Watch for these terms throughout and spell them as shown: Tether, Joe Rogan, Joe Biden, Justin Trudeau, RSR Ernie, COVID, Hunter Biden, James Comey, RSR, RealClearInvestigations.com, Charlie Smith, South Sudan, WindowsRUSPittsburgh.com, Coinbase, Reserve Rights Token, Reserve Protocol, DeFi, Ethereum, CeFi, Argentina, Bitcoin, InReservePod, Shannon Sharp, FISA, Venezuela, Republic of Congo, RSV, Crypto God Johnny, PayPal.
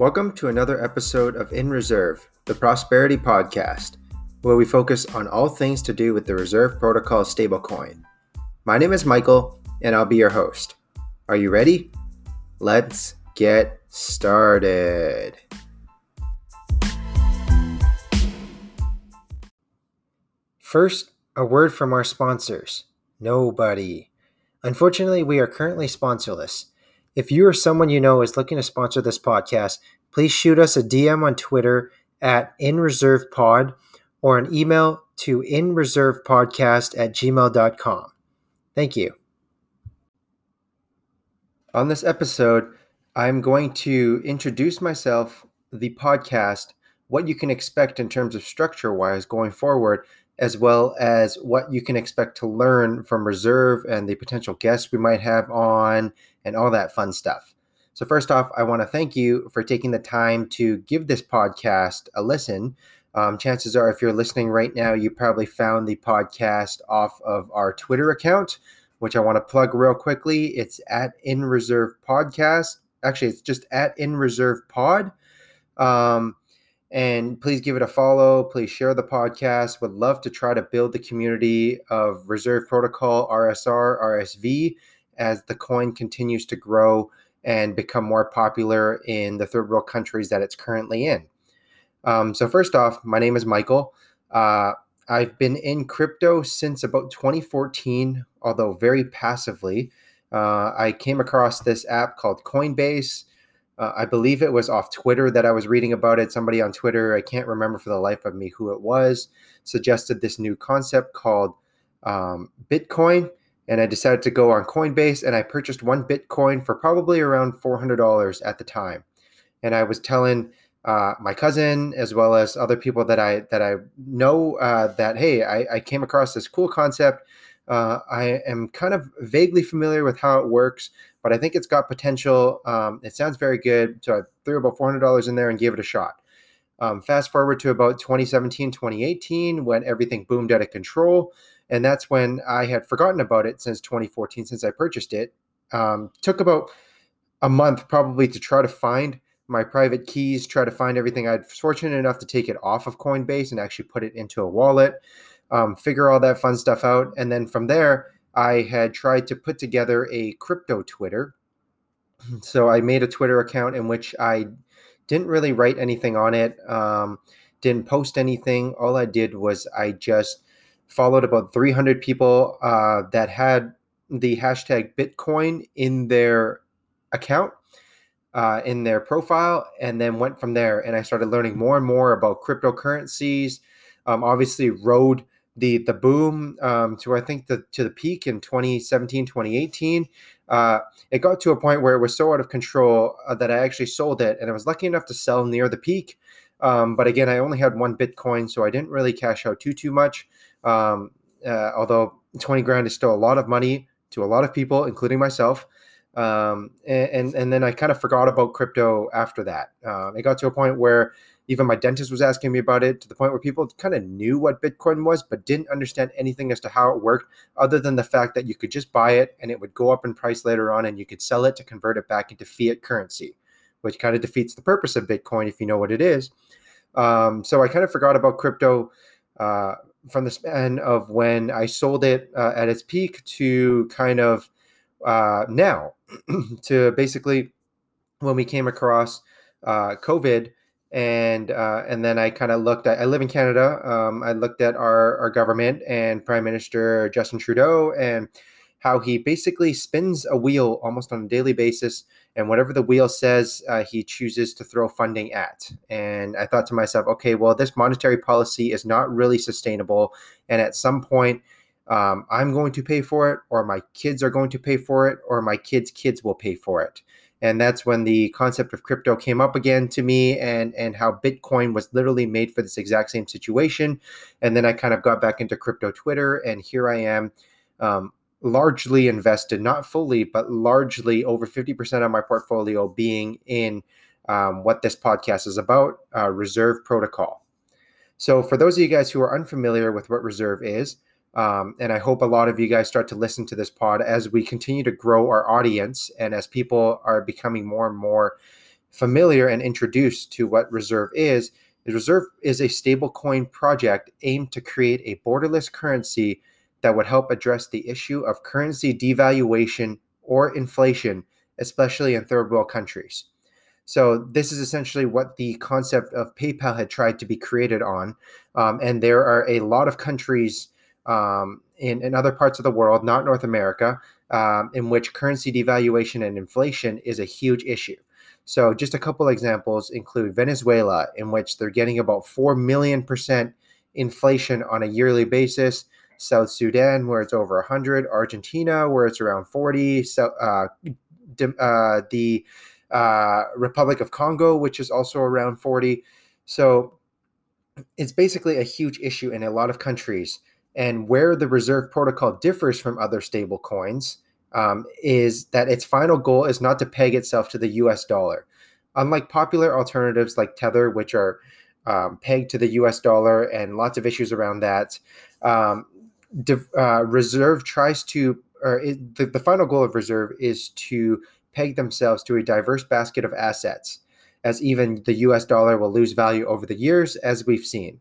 Welcome to another episode of In Reserve, the Prosperity Podcast, where we focus on all things to do with the Reserve Protocol stablecoin. My name is Michael, and I'll be your host. Are you ready? Let's get started. First, a word from our sponsors. Nobody. Unfortunately, we are currently sponsorless. If you or someone you know is looking to sponsor this podcast, please shoot us a DM on Twitter at InReservePod or an email to InReservePodcast@gmail.com. Thank you. On this episode, I'm going to introduce myself, the podcast, what you can expect in terms of structure-wise going forward, as well as what you can expect to learn from Reserve and the potential guests we might have on and all that fun stuff. So first off, I want to thank you for taking the time to give this podcast a listen. Chances are, if you're listening right now, you probably found the podcast off of our Twitter account, which I want to plug real quickly. It's at InReservePodcast. Actually, it's just at InReservePod. And please give it a follow. Please share the podcast. Would love to try to build the community of Reserve Protocol, RSR, RSV, as the coin continues to grow and become more popular in the third world countries that it's currently in. So first off, my name is Michael. I've been in crypto since about 2014, although very passively. I came across this app called Coinbase. I believe it was off Twitter that I was reading about it. Somebody on Twitter, I can't remember for the life of me who it was, suggested this new concept called Bitcoin. And I decided to go on Coinbase, and I purchased one Bitcoin for probably around $400 at the time. And I was telling my cousin, as well as other people that I know, that, hey, I came across this cool concept. I am kind of vaguely familiar with how it works, but I think it's got potential. It sounds very good. So I threw about $400 in there and gave it a shot. Fast forward to about 2017, 2018, when everything boomed out of control. And that's when I had forgotten about it since 2014, since I purchased it. Took about a month probably to try to find my private keys, try to find everything. I was fortunate enough to take it off of Coinbase and actually put it into a wallet, figure all that fun stuff out. And then from there, I had tried to put together a crypto Twitter. So I made a Twitter account in which I didn't really write anything on it, didn't post anything. All I did was I just followed about 300 people that had the hashtag Bitcoin in their account. In their profile, and then went from there. And I started learning more and more about cryptocurrencies. Obviously rode the boom to, I think, to the peak in 2017, 2018. It got to a point where it was so out of control that I actually sold it, and I was lucky enough to sell near the peak. But again, I only had one Bitcoin, so I didn't really cash out too much. Although 20 grand is still a lot of money to a lot of people, including myself. And then I kind of forgot about crypto after that. It got to a point where even my dentist was asking me about it, to the point where people kind of knew what Bitcoin was, but didn't understand anything as to how it worked, other than the fact that you could just buy it and it would go up in price later on, and you could sell it to convert it back into fiat currency, which kind of defeats the purpose of Bitcoin if you know what it is. So I kind of forgot about crypto, from the span of when I sold it at its peak to kind of now to basically when we came across COVID, and then I kind of looked at, I live in Canada. I looked at our government and Prime Minister Justin Trudeau and how he basically spins a wheel almost on a daily basis, and whatever the wheel says, he chooses to throw funding at. And I thought to myself, okay, well, this monetary policy is not really sustainable, and at some point, I'm going to pay for it, or my kids are going to pay for it, or my kids' kids will pay for it. And that's when the concept of crypto came up again to me, and how Bitcoin was literally made for this exact same situation. And then I kind of got back into crypto Twitter, and here I am, largely invested, not fully, but largely over 50% of my portfolio being in what this podcast is about, Reserve Protocol. So for those of you guys who are unfamiliar with what Reserve is, and I hope a lot of you guys start to listen to this pod as we continue to grow our audience and as people are becoming more and more familiar and introduced to what Reserve is. The Reserve is a stablecoin project aimed to create a borderless currency that would help address the issue of currency devaluation or inflation, especially in third world countries. So this is essentially what the concept of PayPal had tried to be created on. And there are a lot of countries in other parts of the world, not North America, in which currency devaluation and inflation is a huge issue. So just a couple examples include Venezuela, in which they're getting about 4 million % inflation on a yearly basis, South Sudan, where it's over 100, Argentina, where it's around 40, the Republic of Congo, which is also around 40. So it's basically a huge issue in a lot of countries. And where the Reserve Protocol differs from other stable coins is that its final goal is not to peg itself to the US dollar. Unlike popular alternatives like Tether, which are pegged to the US dollar and lots of issues around that, Reserve tries to, the final goal of Reserve is to peg themselves to a diverse basket of assets, as even the US dollar will lose value over the years, as we've seen.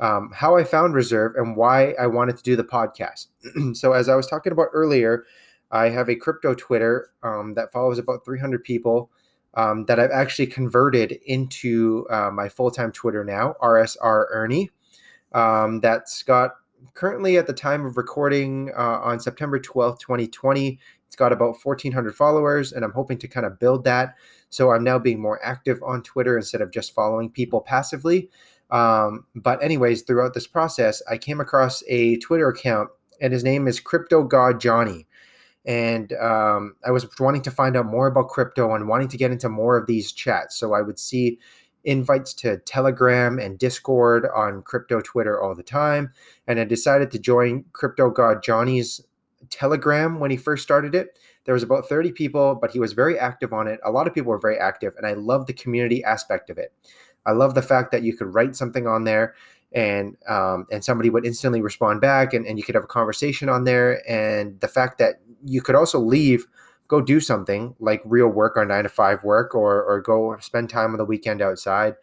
How I found Reserve and why I wanted to do the podcast. So as I was talking about earlier, I have a crypto Twitter that follows about 300 people that I've actually converted into my full-time Twitter now, RSR Ernie. That's got currently at the time of recording on September 12th, 2020, it's got about 1,400 followers, and I'm hoping to kind of build that. So I'm now being more active on Twitter instead of just following people passively. But anyways, throughout this process, I came across a Twitter account, and his name is Crypto God Johnny. And I was wanting to find out more about crypto and wanting to get into more of these chats. So I would see invites to Telegram and Discord on crypto Twitter all the time. And I decided to join Crypto God Johnny's Telegram when he first started it. There was about 30 people, but he was very active on it. A lot of people were very active, and I love the community aspect of it. I love the fact that you could write something on there and somebody would instantly respond back, and you could have a conversation on there. And the fact that you could also leave, go do something like real work or 9-to-5 work, or go spend time on the weekend outside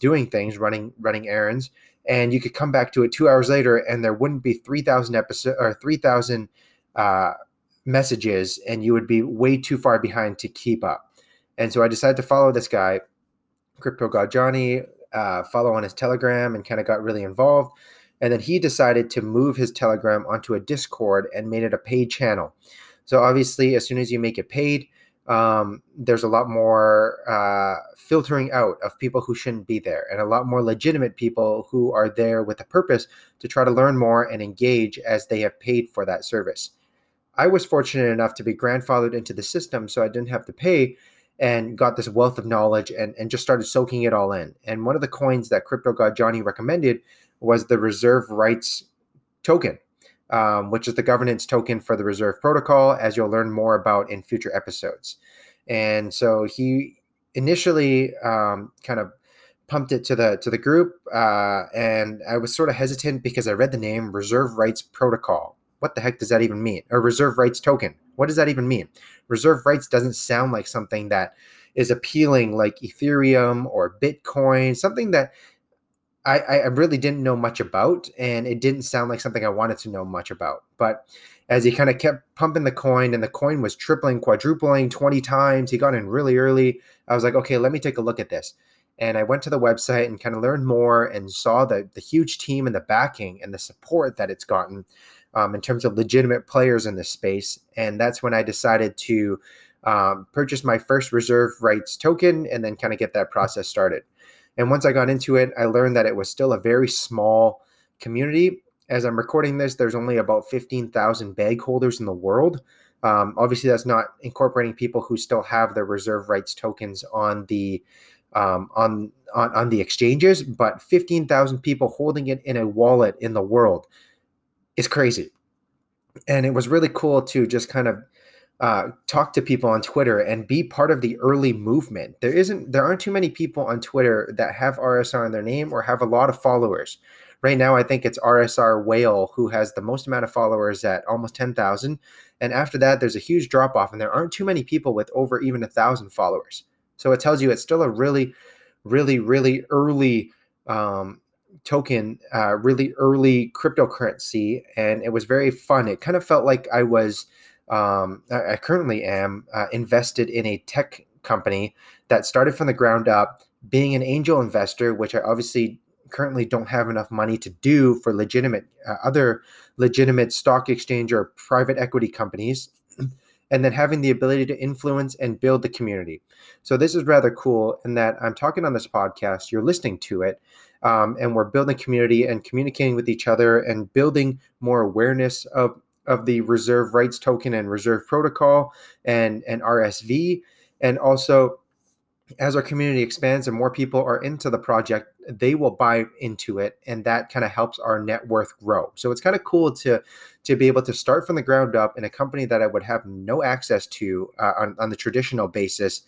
doing things, running errands. And you could come back to it 2 hours later, and there wouldn't be 3,000 episodes or 3,000 messages, and you would be way too far behind to keep up. And so I decided to follow this guy, Crypto God Johnny, follow on his Telegram, and kind of got really involved. And then he decided to move his Telegram onto a Discord and made it a paid channel. So obviously, as soon as you make it paid, there's a lot more filtering out of people who shouldn't be there, and a lot more legitimate people who are there with a purpose to try to learn more and engage, as they have paid for that service. I was fortunate enough to be grandfathered into the system, so I didn't have to pay, and got this wealth of knowledge and just started soaking it all in. And one of the coins that Crypto God Johnny recommended was the Reserve Rights Token, which is the governance token for the Reserve Protocol, as you'll learn more about in future episodes. And so he initially kind of pumped it to the group, and I was sort of hesitant because I read the name Reserve Rights Protocol. What the heck does that even mean? Or Reserve Rights Token. What does that even mean? Reserve rights doesn't sound like something that is appealing, like Ethereum or Bitcoin, something that I really didn't know much about, and it didn't sound like something I wanted to know much about. But as he kind of kept pumping the coin, and the coin was tripling, quadrupling 20 times, he got in really early. I was like, okay, let me take a look at this. And I went to the website and kind of learned more, and saw the huge team and the backing and the support that it's gotten in terms of legitimate players in this space. And that's when I decided to purchase my first Reserve Rights token, and then kind of get that process started. And once I got into it, I learned that it was still a very small community. As I'm recording this, there's only about 15,000 BAG holders in the world. Obviously, that's not incorporating people who still have their Reserve Rights tokens on the exchanges, but 15,000 people holding it in a wallet in the world. It's crazy. And it was really cool to just kind of talk to people on Twitter and be part of the early movement. There aren't too many people on Twitter that have RSR in their name or have a lot of followers. Right now, I think it's RSR Whale who has the most amount of followers at almost 10,000. And after that, there's a huge drop off, and there aren't too many people with over even 1,000 followers. So it tells you it's still a really, really, really early token, really early cryptocurrency. And it was very fun. It kind of felt like I was, I currently am invested in a tech company that started from the ground up, being an angel investor, which I obviously currently don't have enough money to do for legitimate, other legitimate stock exchange or private equity companies, and then having the ability to influence and build the community. So this is rather cool in that I'm talking on this podcast, you're listening to it, and we're building community and communicating with each other and building more awareness of the Reserve Rights Token and Reserve Protocol and RSV. And also, as our community expands and more people are into the project, they will buy into it, and that kind of helps our net worth grow. So it's kind of cool to be able to start from the ground up in a company that I would have no access to on the traditional basis,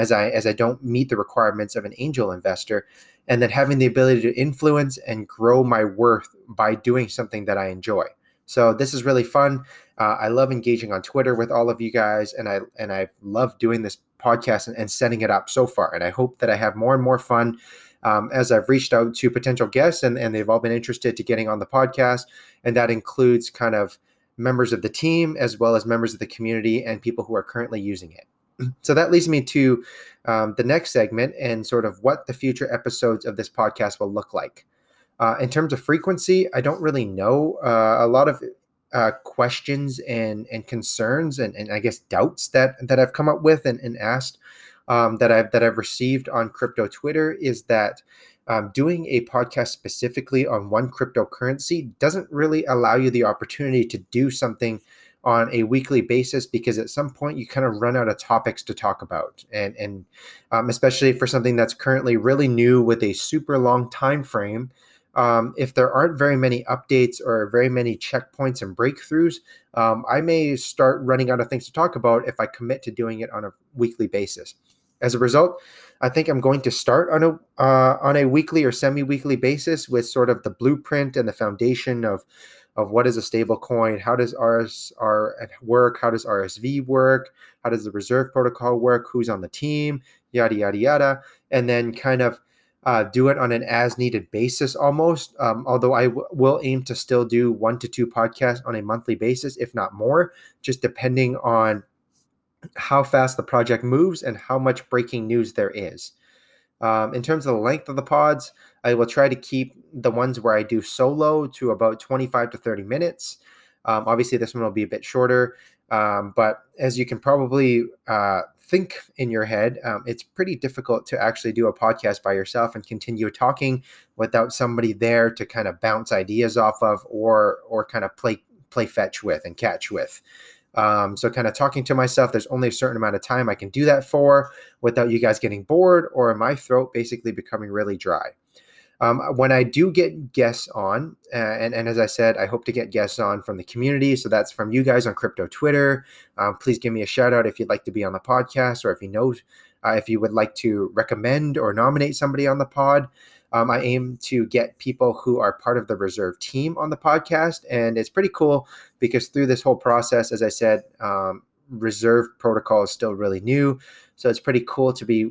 as I don't meet the requirements of an angel investor, and then having the ability to influence and grow my worth by doing something that I enjoy. So this is really fun. I love engaging on Twitter with all of you guys, and I love doing this podcast and setting it up so far. And I hope that I have more and more fun as I've reached out to potential guests, and they've all been interested to getting on the podcast. And that includes kind of members of the team as well as members of the community and people who are currently using it. So that leads me to the next segment and sort of what the future episodes of this podcast will look like. In terms of frequency, I don't really know. A lot of questions and concerns and I guess doubts that I've come up with and asked that I've received on crypto Twitter is that doing a podcast specifically on one cryptocurrency doesn't really allow you the opportunity to do something on a weekly basis, because at some point you kind of run out of topics to talk about, and especially for something that's currently really new with a super long time frame. If there aren't very many updates or very many checkpoints and breakthroughs, I may start running out of things to talk about if I commit to doing it on a weekly basis. As a result, I think I'm going to start on a weekly or semi-weekly basis with sort of the blueprint and the foundation of what is a stable coin, how does RSR work, how does RSV work, how does the Reserve Protocol work, who's on the team, yada, yada, yada, and then kind of do it on an as-needed basis almost, although I will aim to still do 1 to 2 podcasts on a monthly basis, if not more, just depending on how fast the project moves and how much breaking news there is. In terms of the length of the pods, I will try to keep the ones where I do solo to about 25 to 30 minutes. Obviously, this one will be a bit shorter, but as you can probably think in your head, it's pretty difficult to actually do a podcast by yourself and continue talking without somebody there to kind of bounce ideas off of or kind of play fetch with and catch with. So kind of talking to myself, there's only a certain amount of time I can do that for without you guys getting bored or my throat basically becoming really dry. When I do get guests on, and as I said, I hope to get guests on from the community. So that's from you guys on crypto Twitter. Please give me a shout out if you'd like to be on the podcast, or if you know, if you would like to recommend or nominate somebody on the pod. I aim to get people who are part of the Reserve team on the podcast. And it's pretty cool because through this whole process, as I said, Reserve Protocol is still really new. So it's pretty cool to be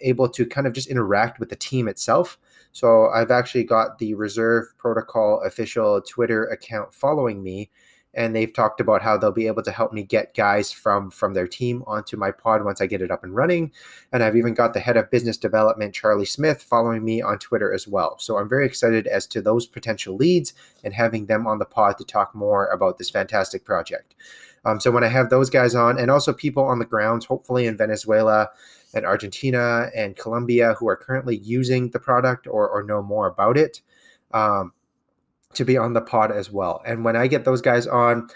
able to kind of just interact with the team itself. So I've actually got the Reserve Protocol official Twitter account following me, and they've talked about how they'll be able to help me get guys from their team onto my pod once I get it up and running. And I've even got the head of business development, Charlie Smith, following me on Twitter as well. So I'm very excited as to those potential leads and having them on the pod to talk more about this fantastic project. So when I have those guys on, and also people on the grounds, hopefully in Venezuela and Argentina and Colombia, who are currently using the product or know more about it, to be on the pod as well. And when I get those guys on,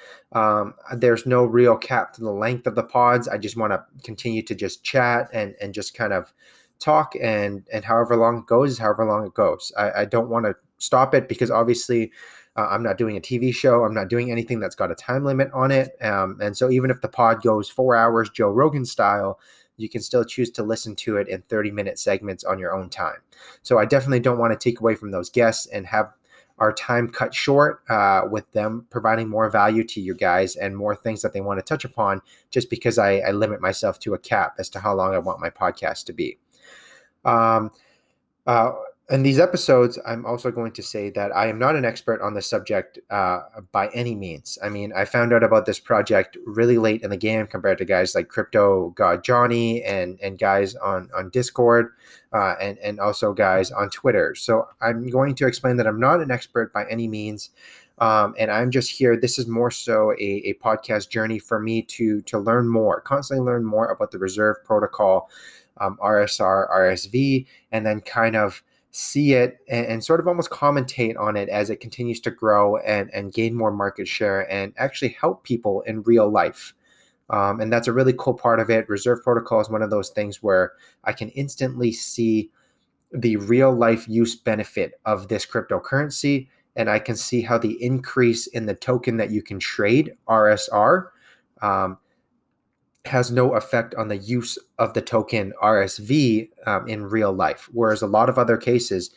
there's no real cap to the length of the pods. I just want to continue to just chat and just kind of talk, and however long it goes, however long it goes. I don't want to stop it because obviously I'm not doing a TV show. I'm not doing anything that's got a time limit on it. And so even if the pod goes 4 hours Joe Rogan style, you can still choose to listen to it in 30-minute segments on your own time. So I definitely don't want to take away from those guests and have our time cut short with them providing more value to you guys and more things that they want to touch upon, just because I limit myself to a cap as to how long I want my podcast to be. In these episodes, I'm also going to say that I am not an expert on the subject by any means. I mean, I found out about this project really late in the game compared to guys like Crypto God Johnny and guys on Discord and also guys on Twitter. So I'm going to explain that I'm not an expert by any means. And I'm just here. This is more so a podcast journey for me to learn more, constantly learn more about the Reserve Protocol, RSR, RSV, and then kind of see it and sort of almost commentate on it as it continues to grow and gain more market share and actually help people in real life. And that's a really cool part of it. Reserve Protocol is one of those things where I can instantly see the real life use benefit of this cryptocurrency, and I can see how the increase in the token that you can trade, RSR, has no effect on the use of the token RSV in real life. Whereas a lot of other cases,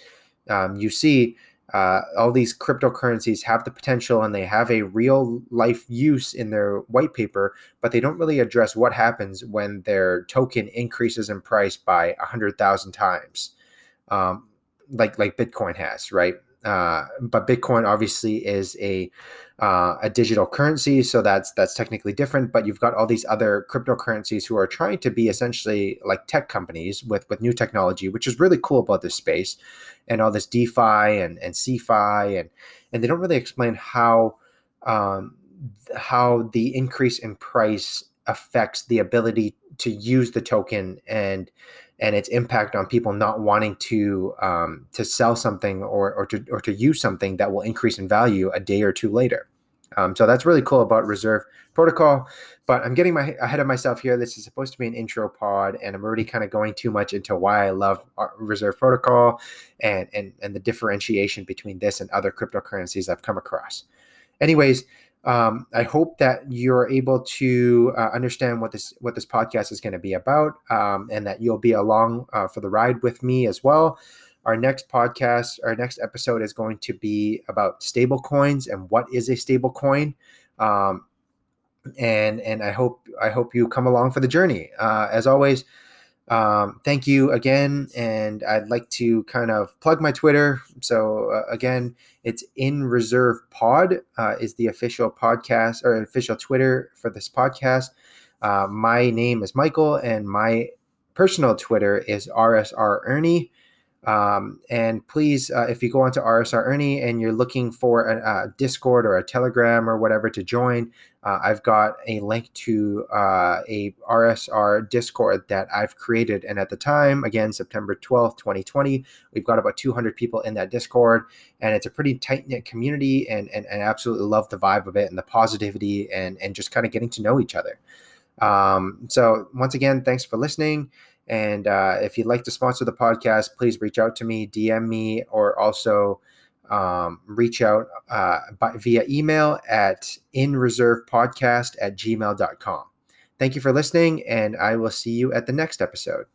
you see all these cryptocurrencies have the potential and they have a real life use in their white paper, but they don't really address what happens when their token increases in price by 100,000 times, like Bitcoin has, right? But Bitcoin obviously is a digital currency, so that's technically different. But you've got all these other cryptocurrencies who are trying to be essentially like tech companies with new technology, which is really cool about this space and all this DeFi and CeFi, and they don't really explain how the increase in price affects the ability to use the token and its impact on people not wanting to sell something or to use something that will increase in value a day or two later. So that's really cool about Reserve Protocol, but I'm getting ahead of myself here. This is supposed to be an intro pod, and I'm already kind of going too much into why I love Reserve Protocol and the differentiation between this and other cryptocurrencies I've come across. Anyways, I hope that you're able to understand what this podcast is going to be about, and that you'll be along for the ride with me as well. Our next episode is going to be about stable coins and what is a stable coin. And I hope you come along for the journey. As always, thank you again. And I'd like to kind of plug my Twitter. So again, it's InReservePod is the official podcast or official Twitter for this podcast. My name is Michael and my personal Twitter is RSR Ernie. And please, if you go onto RSR Ernie and you're looking for a Discord or a Telegram or whatever to join, I've got a link to a RSR Discord that I've created. And at the time, again, September 12th, 2020, we've got about 200 people in that Discord. And it's a pretty tight-knit community, and I absolutely love the vibe of it and the positivity and just kind of getting to know each other. So once again, thanks for listening. And if you'd like to sponsor the podcast, please reach out to me, DM me, or also reach out via email at inreservepodcast@gmail.com. Thank you for listening, and I will see you at the next episode.